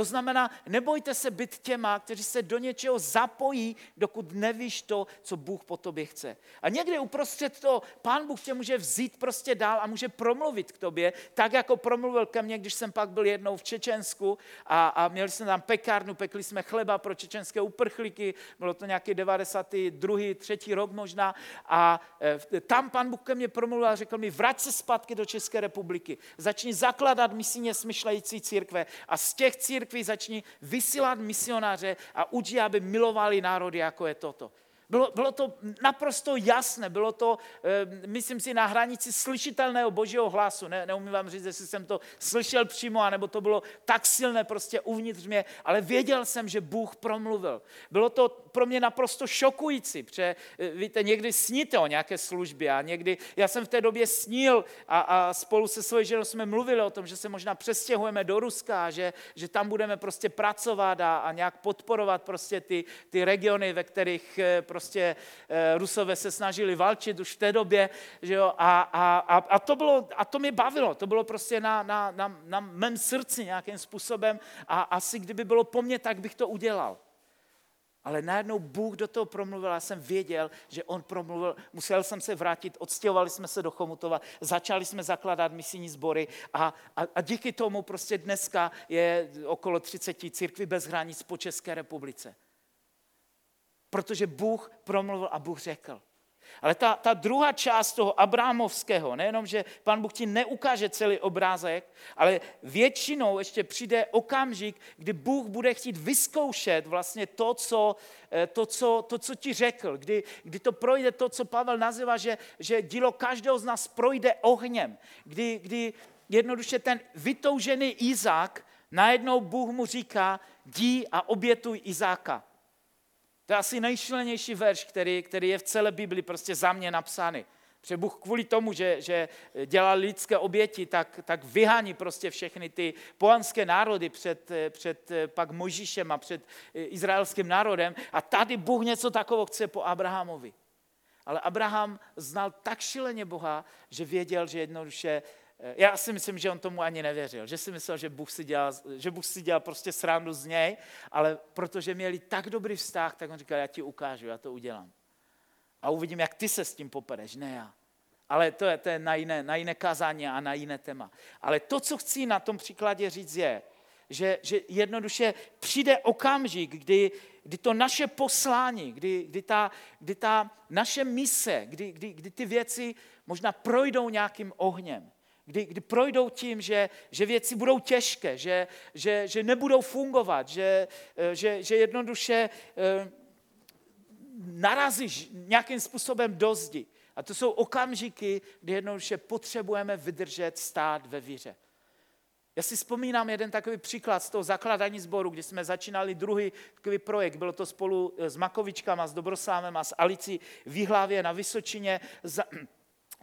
To znamená, nebojte se být těma, kteří se do něčeho zapojí, dokud nevíš to, co Bůh po tobě chce. A někde uprostřed toho Pán Bůh tě může vzít prostě dál a může promluvit k tobě, tak jako promluvil ke mně, když jsem pak byl jednou v Čečensku a měli jsme tam pekárnu, pekli jsme chleba pro čečenské uprchlíky, bylo to nějaký 92. 3. rok možná a tam Pán Bůh ke mně promluvil a řekl mi, vrať se zpátky do České republiky, začni zakládat misijně smyšlející církve a z těch církví začni vysílat misionáře a učí, aby milovali národy, jako je toto. Bylo to naprosto jasné, bylo to, myslím si, na hranici slyšitelného Božího hlasu. Neumím vám říct, jestli jsem to slyšel přímo, anebo to bylo tak silné prostě uvnitř mě, ale věděl jsem, že Bůh promluvil. Bylo to pro mě naprosto šokující, protože víte, někdy sníte o nějaké službě a někdy, já jsem v té době snil a spolu se svojí ženou jsme mluvili o tom, že se možná přestěhujeme do Ruska a že tam budeme prostě pracovat a nějak podporovat prostě ty regiony, ve kterých prostě Rusové se snažili válčit už v té době, že jo, a to bylo, a to mě bavilo, to bylo prostě na mém srdci nějakým způsobem a asi kdyby bylo po mně, tak bych to udělal. Ale najednou Bůh do toho promluvil, já jsem věděl, že on promluvil, musel jsem se vrátit, odstěhovali jsme se do Chomutova, začali jsme zakládat misijní sbory a díky tomu prostě dneska je okolo 30 církví bez hranic po České republice. Protože Bůh promluvil a Bůh řekl. Ale ta druhá část toho abrahamovského, nejenom, že Pán Bůh ti neukáže celý obrázek, ale většinou ještě přijde okamžik, kdy Bůh bude chtít vyzkoušet vlastně to, co ti řekl, kdy to projde to, co Pavel nazývá, že dílo každého z nás projde ohněm, kdy jednoduše ten vytoužený Izák, najednou Bůh mu říká, jdi a obětuj Izáka. To je asi nejšílenější verš, který je v celé Bibli prostě za mě napsány. Protože Bůh kvůli tomu, že dělal lidské oběti, tak vyhání prostě všechny ty pohanské národy před pak Mojžíšem a před izraelským národem. A tady Bůh něco takového chce po Abrahamovi. Ale Abraham znal tak šíleně Boha, že věděl, že jednoduše, já si myslím, že on tomu ani nevěřil, že si myslel, že Bůh si dělal prostě srandu z něj, ale protože měli tak dobrý vztah, tak on říkal, já ti ukážu, já to udělám. A uvidím, jak ty se s tím popereš, ne já. Ale to je na jiné kázání a na jiné téma. Ale to, co chci na tom příkladě říct je, že jednoduše přijde okamžik, kdy to naše poslání, kdy ta naše mise, kdy ty věci možná projdou nějakým ohněm. Kdy projdou tím, že věci budou těžké, že nebudou fungovat, že jednoduše narazíš nějakým způsobem do zdi. A to jsou okamžiky, kdy jednoduše potřebujeme vydržet, stát ve víře. Já si vzpomínám jeden takový příklad z toho zakládání sboru, kdy jsme začínali druhý takový projekt. Bylo to spolu s Makovičkama, s Dobroslávem a s Alicí v Jihlavě na Vysočině.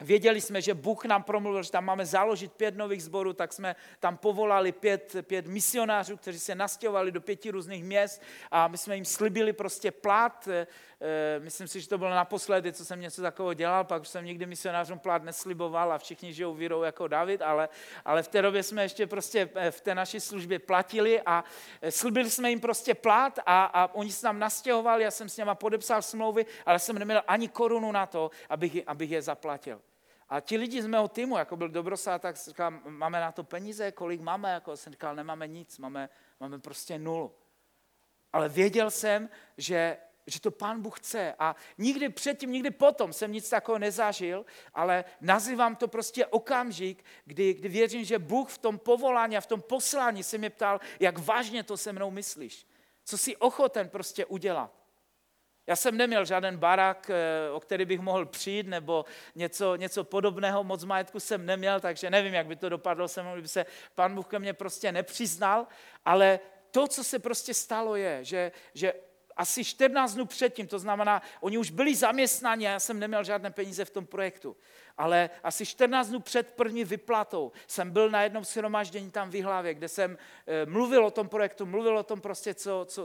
Věděli jsme, že Bůh nám promluvil, že tam máme založit 5 nových sborů, tak jsme tam povolali 5 misionářů, kteří se nastěhovali do 5 různých měst a my jsme jim slibili prostě plat. Myslím si, že to bylo naposledy, co jsem něco takového dělal, pak už jsem nikdy misionářům plat nesliboval a všichni žijou vírou jako David, ale v té době jsme ještě prostě v té naší službě platili a slibili jsme jim prostě plat a oni se nám nastěhovali, já jsem s nimi podepsal smlouvy, ale jsem neměl ani korunu na to, abych je zaplatil. A ti lidi z mého týmu, jako byl Dobrosá, tak říkal, máme na to peníze, kolik máme? Jako jsem říkal, nemáme nic, máme prostě nulu. Ale věděl jsem, že to Pán Bůh chce. A nikdy předtím, nikdy potom jsem nic takového nezažil, ale nazývám to prostě okamžik, kdy věřím, že Bůh v tom povolání a v tom poslání se mě ptal, jak vážně to se mnou myslíš. Co jsi ochoten prostě udělat. Já jsem neměl žádný barák, o který bych mohl přijít, nebo něco podobného, moc majetku jsem neměl, takže nevím, jak by to dopadlo, kdyby se Pán Bůh ke mně prostě nepřiznal, ale to, co se prostě stalo je, že asi 14 dnů předtím, to znamená, oni už byli zaměstnáni a já jsem neměl žádné peníze v tom projektu, ale asi 14 dnů před první vyplatou jsem byl na jednom shromáždění tam v Jihlavě, kde jsem mluvil o tom projektu, mluvil o tom prostě,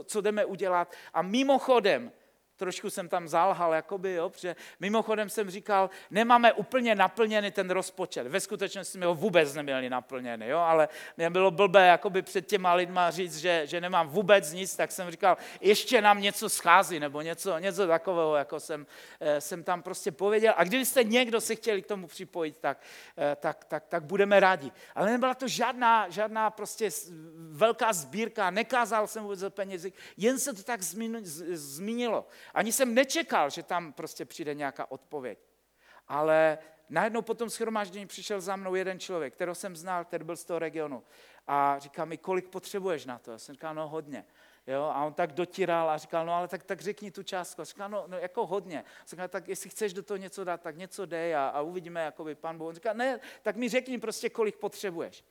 co jdeme udělat a mimochodem Trošku jsem tam zalhal, jakoby, jo, protože mimochodem jsem říkal, nemáme úplně naplněný ten rozpočet. Ve skutečnosti jsme ho vůbec neměli naplněný, jo, ale mě bylo blbé jakoby před těma lidma říct, že nemám vůbec nic, tak jsem říkal, ještě nám něco schází, nebo něco takového, jako jsem tam prostě pověděl. A kdybyste někdo se chtěli k tomu připojit, tak budeme rádi. Ale nebyla to žádná prostě velká sbírka, nekázal jsem vůbec o penězi, jen se to tak zmínilo. Ani jsem nečekal, že tam prostě přijde nějaká odpověď. Ale najednou po tom shromáždění přišel za mnou jeden člověk, kterého jsem znal, který byl z toho regionu. A říkal mi, kolik potřebuješ na to? Já jsem říkal, no hodně. Jo? A on tak dotíral a říkal, no ale tak řekni tu částku. A říkal, no jako hodně. A říkal, tak jestli chceš do toho něco dát, tak něco dej a uvidíme, jakoby Pán Bůh. On říkal, ne, tak mi řekni prostě, kolik potřebuješ.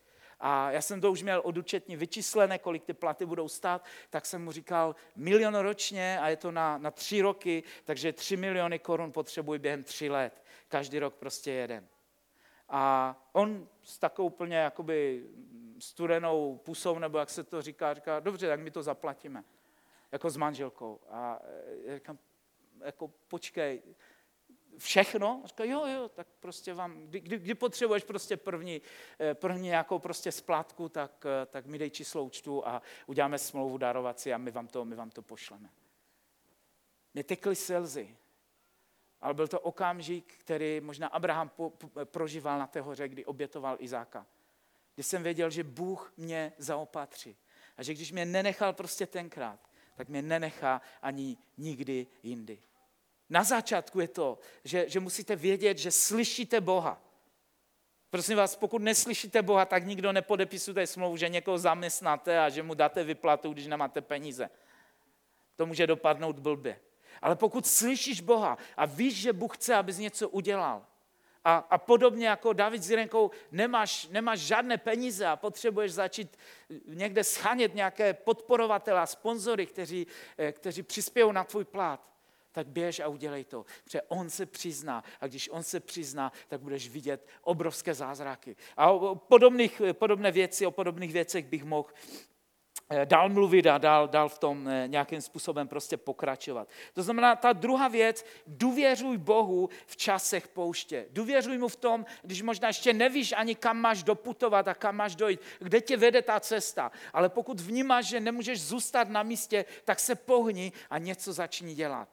A já jsem to už měl od účetní vyčíslené, kolik ty platy budou stát, tak jsem mu říkal 1 milion ročně a je to na 3 roky, takže 3 miliony korun potřebuji během 3 let. Každý rok prostě jeden. A on s takovou úplně jakoby studenou pusou, nebo jak se to říká, říká, dobře, tak my to zaplatíme. Jako s manželkou. A já říkám, jako počkej, všechno? A říká, jo, tak prostě vám, kdy potřebuješ prostě první nějakou prostě splátku, tak mi dej číslo účtu a uděláme smlouvu darovací a my vám to pošleme. Mě tekly slzy, ale byl to okamžik, který možná Abraham prožíval na té hoře, kdy obětoval Izáka. Když jsem věděl, že Bůh mě zaopatří a že když mě nenechal prostě tenkrát, tak mě nenechá ani nikdy jindy. Na začátku je to, že musíte vědět, že slyšíte Boha. Prosím vás, pokud neslyšíte Boha, tak nikdo nepodepisuje smlouvu, že někoho zaměstnáte a že mu dáte vyplatu, když nemáte peníze. To může dopadnout blbě. Ale pokud slyšíš Boha a víš, že Bůh chce, abys něco udělal, a podobně jako David s Jirenkou, nemáš žádné peníze a potřebuješ začít někde shánět nějaké podporovatele a sponzory, kteří přispějí na tvůj plat, tak běž a udělej to, protože on se přizná a když on se přizná, tak budeš vidět obrovské zázraky. A o podobných věcech bych mohl dál mluvit a dál v tom nějakým způsobem prostě pokračovat. To znamená, ta druhá věc, důvěřuj Bohu v časech pouště. Důvěřuj mu v tom, když možná ještě nevíš ani kam máš doputovat a kam máš dojít, kde tě vede ta cesta. Ale pokud vnímáš, že nemůžeš zůstat na místě, tak se pohni a něco začni dělat.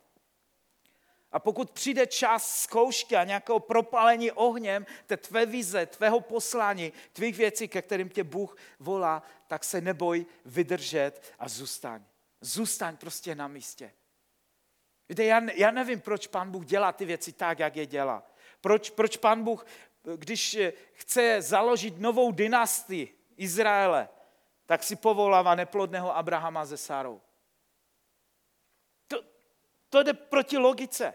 A pokud přijde čas zkoušky a nějakého propálení ohněm té tvé vize, tvého poslání, tvých věcí, ke kterým tě Bůh volá, tak se neboj vydržet a zůstaň. Zůstaň prostě na místě. Víte, já nevím, proč Pán Bůh dělá ty věci tak, jak je dělá. Proč Pán Bůh, když chce založit novou dynastii Izraele, tak si povolává neplodného Abrahama se Sarou. To jde proti logice.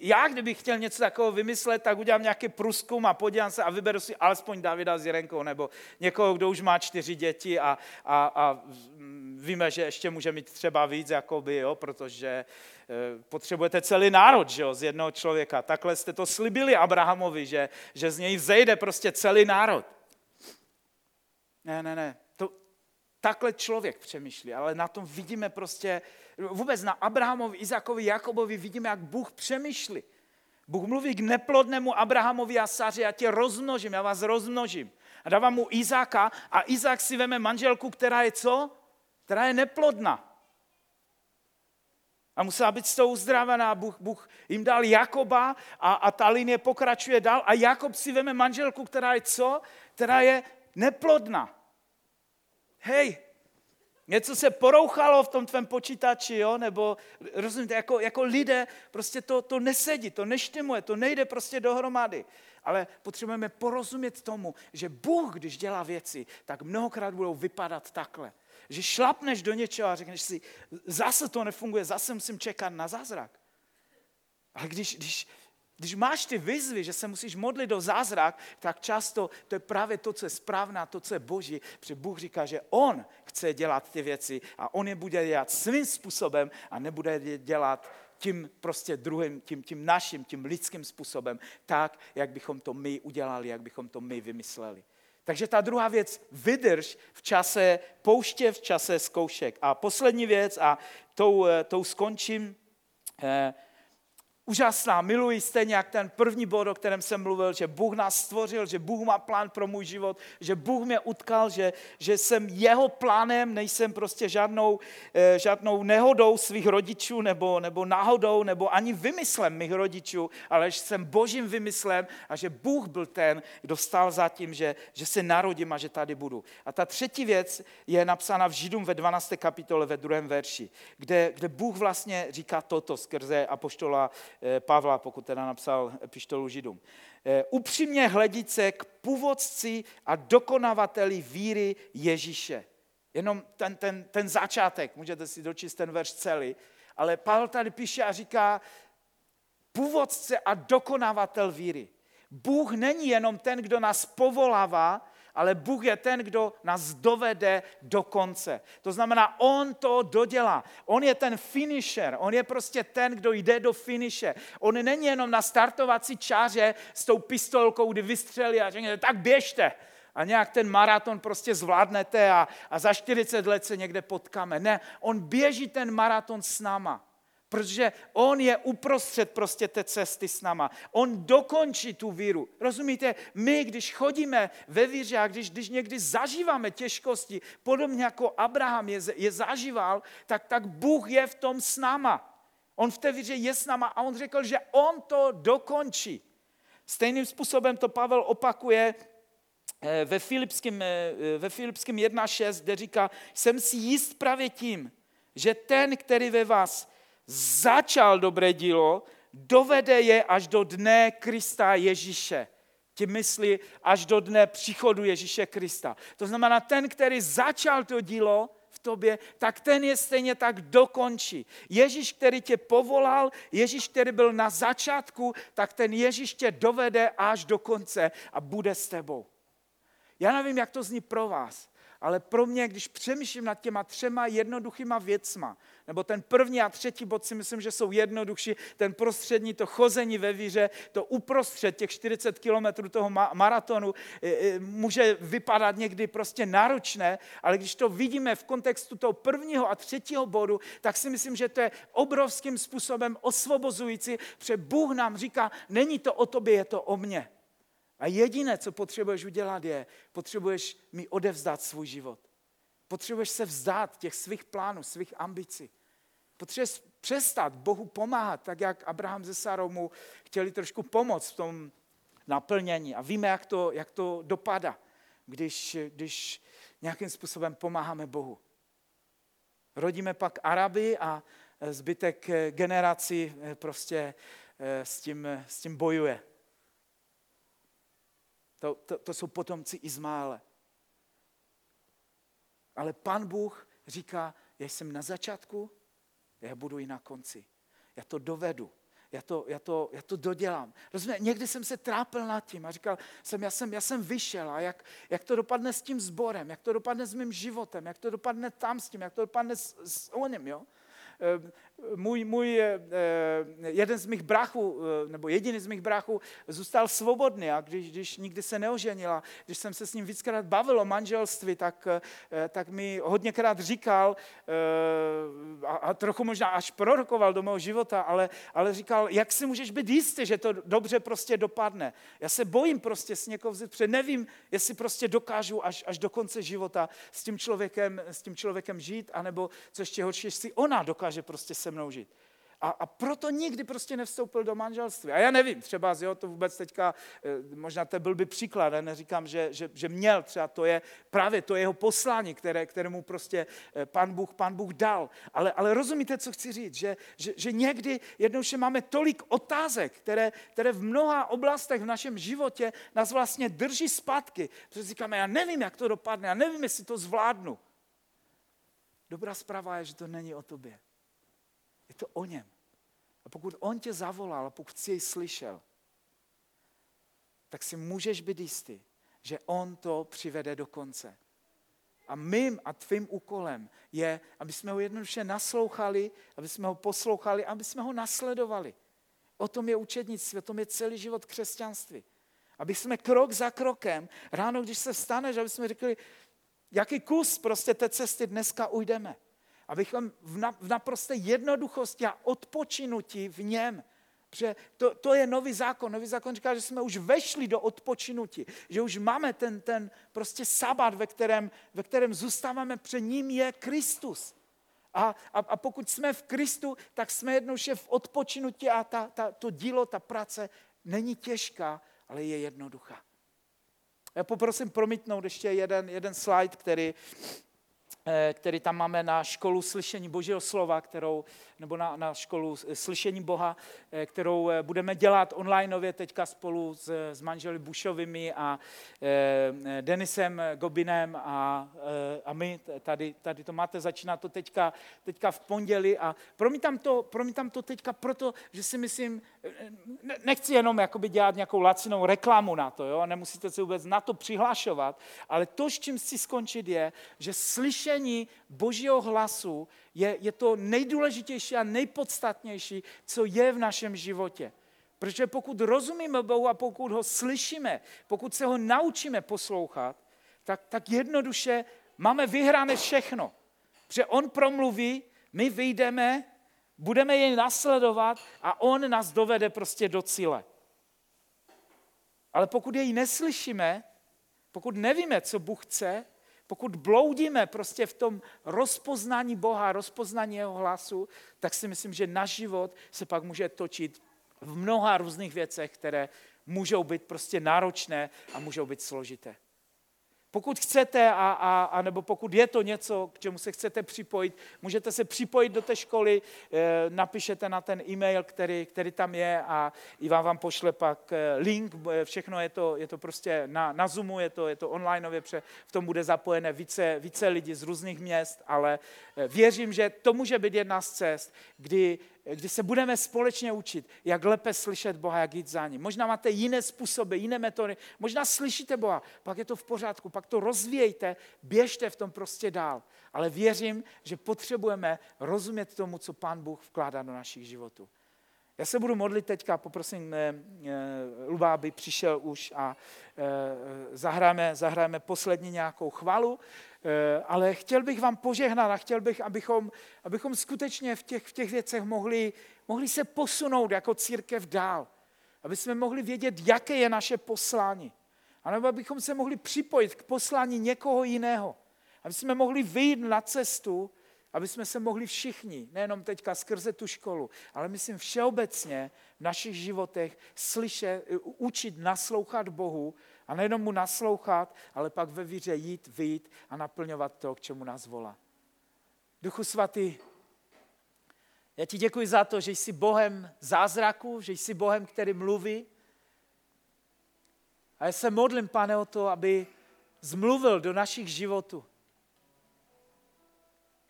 Já, kdybych chtěl něco takového vymyslet, tak udělám nějaký průzkum a podívám se a vyberu si alespoň Davida s Jirenkou nebo někoho, kdo už má 4 děti a víme, že ještě může mít třeba víc, jakoby, jo, protože potřebujete celý národ, že jo, z jednoho člověka. Takhle jste to slibili Abrahamovi, že z něj vzejde prostě celý národ. Ne. Takhle člověk přemýšlí, ale na tom vidíme prostě, vůbec na Abrahamovi, Izákovi, Jakobovi vidíme, jak Bůh přemýšlí. Bůh mluví k neplodnému Abrahamovi a Saře, já tě rozmnožím, já vás rozmnožím. A dávám mu Izáka a Izák si veme manželku, která je co? Která je neplodná. A musela být z toho uzdravená. Bůh jim dal Jakoba a ta linie pokračuje dál a Jakob si veme manželku, která je co? Která je neplodná. Hej, něco se porouchalo v tom tvém počítači, jo? Nebo rozumíte, jako lidé prostě to nesedí, to neštimuje, to nejde prostě dohromady. Ale potřebujeme porozumět tomu, že Bůh, když dělá věci, tak mnohokrát budou vypadat takhle. Že šlapneš do něčeho a řekneš si, zase to nefunguje, zase musím čekat na zázrak. Ale když máš ty výzvy, že se musíš modlit do zázrak, tak často to je právě to, co je správná, to, co je boží, protože Bůh říká, že on chce dělat ty věci a on je bude dělat svým způsobem a nebude je dělat tím prostě druhým, tím naším, tím lidským způsobem, tak, jak bychom to my udělali, jak bychom to my vymysleli. Takže ta druhá věc, vydrž v čase pouště, v čase zkoušek. A poslední věc, a tou skončím, úžasná, miluji, stejně jak ten první bod, o kterém jsem mluvil, že Bůh nás stvořil, že Bůh má plán pro můj život, že Bůh mě utkal, že jsem jeho plánem, nejsem prostě žádnou nehodou svých rodičů nebo náhodou, nebo ani vymyslem mých rodičů, ale že jsem božím vymyslem a že Bůh byl ten, kdo stál za tím, že se narodím a že tady budu. A ta třetí věc je napsána v Židům ve 12. kapitole ve 2. verši, kde Bůh vlastně říká toto skrze apoštola Pavla, pokud teda napsal epištolu Židům. Upřímně hledí se k původci a dokonavateli víry Ježíše. Jenom ten začátek, můžete si dočíst ten verš celý, ale Pavel tady píše a říká původce a dokonavatel víry. Bůh není jenom ten, kdo nás povolává, ale Bůh je ten, kdo nás dovede do konce. To znamená, on to dodělá. On je ten finisher, on je prostě ten, kdo jde do finiše. On není jenom na startovací čáře s tou pistolkou, kdy vystřelí a řekne, tak běžte. A nějak ten maraton prostě zvládnete a za 40 let se někde potkáme. Ne, on běží ten maraton s náma. Protože on je uprostřed prostě té cesty s náma. On dokončí tu víru. Rozumíte, my, když chodíme ve víře a když někdy zažíváme těžkosti, podobně jako Abraham je zažíval, tak Bůh je v tom s náma. On v té víře je s náma a on řekl, že on to dokončí. Stejným způsobem to Pavel opakuje ve Filipském 1.6, kde říká, jsem si jist právě tím, že ten, který ve vás začal dobré dílo, dovede je až do dne Krista Ježíše. Tím myslí až do dne příchodu Ježíše Krista. To znamená, ten, který začal to dílo v tobě, tak ten je stejně tak dokončí. Ježíš, který tě povolal, Ježíš, který byl na začátku, tak ten Ježíš tě dovede až do konce a bude s tebou. Já nevím, jak to zní pro vás, ale pro mě, když přemýšlím nad těma třema jednoduchýma věcma, nebo ten první a třetí bod si myslím, že jsou jednoduchší, ten prostřední, to chození ve víře, to uprostřed těch 40 kilometrů toho maratonu může vypadat někdy prostě náročné, ale když to vidíme v kontextu toho prvního a třetího bodu, tak si myslím, že to je obrovským způsobem osvobozující, protože Bůh nám říká, není to o tobě, je to o mně. A jediné, co potřebuješ udělat, je, potřebuješ mi odevzdat svůj život. Potřebuješ se vzdát těch svých plánů, svých ambicí. Potřebuješ přestat Bohu pomáhat, tak jak Abraham se Sarou mu chtěli trošku pomoct v tom naplnění. A víme, jak to dopadá, když nějakým způsobem pomáháme Bohu. Rodíme pak Araby a zbytek generací prostě s tím bojuje. To jsou potomci Izmaele. Ale Pan Bůh říká, já jsem na začátku, já budu i na konci. Já to dovedu, já to dodělám. Rozumíte, někdy jsem se trápil nad tím a říkal, já jsem vyšel a jak to dopadne s tím sborem, jak to dopadne s mým životem, jak to dopadne tam s tím, jak to dopadne s oním, jo? Můj jeden z mých bráchů, nebo jediný z mých bráchů zůstal svobodný a když nikdy se neoženil a když jsem se s ním víckrát bavil o manželství, tak mi hodněkrát říkal a trochu možná až prorokoval do mého života, ale říkal, jak si můžeš být jistý, že to dobře prostě dopadne. Já se bojím prostě s někoho vzít, protože nevím, jestli prostě dokážu až do konce života s tím člověkem žít, anebo co ještě horší, jestli ona dokáže prostě se mnou žít. A proto nikdy prostě nevstoupil do manželství. A já nevím, třeba, jo, to vůbec teďka, možná to je blbý příklad, ne? Neříkám, že měl, třeba to je právě to jeho poslání, kterému prostě Pan Bůh dal. Ale rozumíte, co chci říct, že někdy jednou, že máme tolik otázek, které v mnoha oblastech v našem životě nás vlastně drží zpátky. Protože říkáme, já nevím, jak to dopadne, já nevím, jestli to zvládnu. Dobrá zpráva je, že to není o tobě. Je to o něm. A pokud on tě zavolal, a pokud jsi jej slyšel, tak si můžeš být jistý, že on to přivede do konce. A mým a tvým úkolem je, aby jsme ho jednoduše naslouchali, aby jsme ho poslouchali, aby jsme ho nasledovali. O tom je učednictví, o tom je celý život křesťanství. Aby jsme krok za krokem, ráno, když se vstaneš, aby jsme řekli, jaký kus prostě té cesty dneska ujdeme. abychom v naprosté jednoduchosti a odpočinutí v něm, protože to je nový zákon. Nový zákon říká, že jsme už vešli do odpočinutí, že už máme ten prostě sabat, ve kterém zůstáváme, před ním je Kristus. A pokud jsme v Kristu, tak jsme jednou v odpočinutí a to dílo, ta práce není těžká, ale je jednoduchá. Já poprosím promítnout ještě jeden slide, který tam máme na školu slyšení Božího slova, nebo na školu slyšení Boha, kterou budeme dělat onlineově teďka spolu s manželi Bušovými a Denisem Gobinem a my. Tady to máte, začíná to teďka v pondělí a promítám to teďka proto, že si myslím, nechci jenom jakoby dělat nějakou lacinou reklamu na to, jo? Nemusíte se vůbec na to přihlašovat, ale to, s čím chci skončit, je, že slyšení Božího hlasu je to nejdůležitější a nejpodstatnější, co je v našem životě. Protože pokud rozumíme Bohu a pokud ho slyšíme, pokud se ho naučíme poslouchat, tak jednoduše máme vyhrané všechno. Protože on promluví, my vyjdeme, budeme jej nasledovat a on nás dovede prostě do cíle. Ale pokud jej neslyšíme, pokud nevíme, co Bůh chce, pokud bloudíme prostě v tom rozpoznání Boha, rozpoznání jeho hlasu, tak si myslím, že náš život se pak může točit v mnoha různých věcech, které můžou být prostě náročné a můžou být složité. Pokud chcete, nebo pokud je to něco, k čemu se chcete připojit, můžete se připojit do té školy, napišete na ten e-mail, který tam je a Ivan vám pošle pak link, všechno je to prostě na Zoomu, je to onlineově, v tom bude zapojené více lidí z různých měst, ale věřím, že to může být jedna z cest, kdy se budeme společně učit, jak lépe slyšet Boha, jak jít za ním. Možná máte jiné způsoby, jiné metody, možná slyšíte Boha, pak je to v pořádku, pak to rozvíjejte, běžte v tom prostě dál. Ale věřím, že potřebujeme rozumět tomu, co Pán Bůh vkládá do našich životů. Já se budu modlit teďka, poprosím Luba, aby přišel už a zahráme poslední nějakou chvalu, ale chtěl bych vám požehnat a chtěl bych, abychom skutečně v těch věcech mohli se posunout jako církev dál, aby jsme mohli vědět, jaké je naše poslání, anebo abychom se mohli připojit k poslání někoho jiného, aby jsme mohli vyjít na cestu, aby jsme se mohli všichni, nejenom teďka skrze tu školu, ale myslím všeobecně v našich životech učit naslouchat Bohu a nejenom mu naslouchat, ale pak ve víře jít, vyjít a naplňovat to, k čemu nás volá. Duchu svatý, já ti děkuji za to, že jsi Bohem zázraku, že jsi Bohem, který mluví. A já se modlím, Pane, o to, aby zmluvil do našich životů.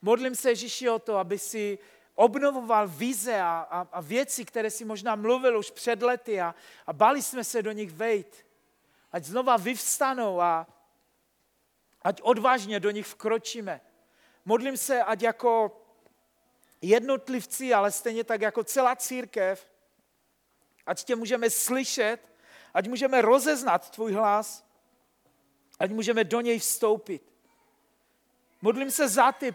Modlím se, Ježíši, o to, aby si obnovoval vize a věci, které si možná mluvil už před lety a báli jsme se do nich vejít. Ať znova vyvstanou a ať odvážně do nich vkročíme. Modlím se, ať jako jednotlivci, ale stejně tak jako celá církev, ať tě můžeme slyšet, ať můžeme rozeznat tvůj hlas, ať můžeme do něj vstoupit. Modlím se za ty,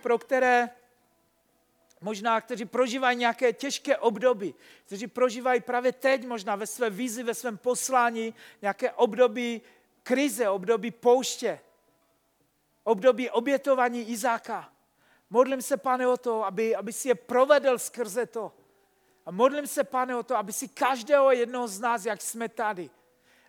kteří prožívají nějaké těžké období, kteří prožívají právě teď možná ve své vizi, ve svém poslání nějaké období krize, období pouště, období obětování Izáka. Modlím se, Pane, o to, aby si je provedl skrze to. A modlím se, Pane, o to, aby si každého jednoho z nás, jak jsme tady,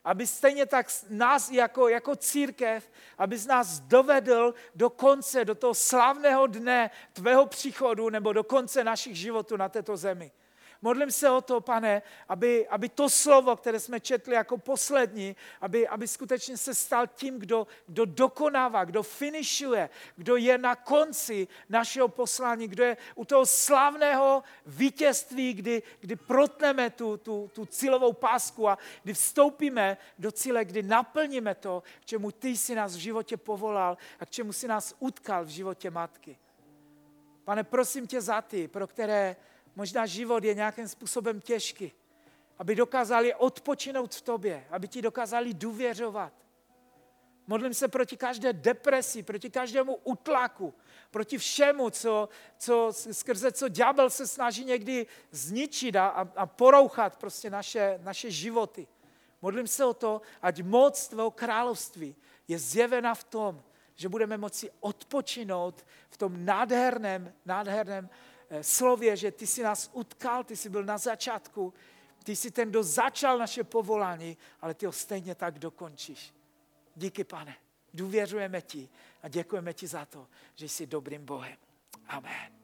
aby stejně tak nás jako církev, aby z nás dovedl do konce, do toho slavného dne tvého příchodu nebo do konce našich životů na této zemi. Modlím se o to, Pane, aby to slovo, které jsme četli jako poslední, aby skutečně se stal tím, kdo dokonává, kdo finišuje, kdo je na konci našeho poslání, kdo je u toho slavného vítězství, kdy protneme tu cílovou pásku a kdy vstoupíme do cíle, kdy naplníme to, k čemu ty jsi nás v životě povolal a k čemu jsi nás utkal v životě matky. Pane, prosím tě za ty, pro které možná život je nějakým způsobem těžký, aby dokázali odpočinout v tobě, aby ti dokázali důvěřovat. Modlím se proti každé depresi, proti každému utlaku, proti všemu, skrze co ďábel se snaží někdy zničit a porouchat prostě naše životy. Modlím se o to, ať moc tvého království je zjevena v tom, že budeme moci odpočinout v tom nádherném slově, že ty jsi nás utkal, ty jsi byl na začátku, ty jsi ten, kdo začal naše povolání, ale ty ho stejně tak dokončíš. Díky, Pane, důvěřujeme ti a děkujeme ti za to, že jsi dobrým Bohem. Amen.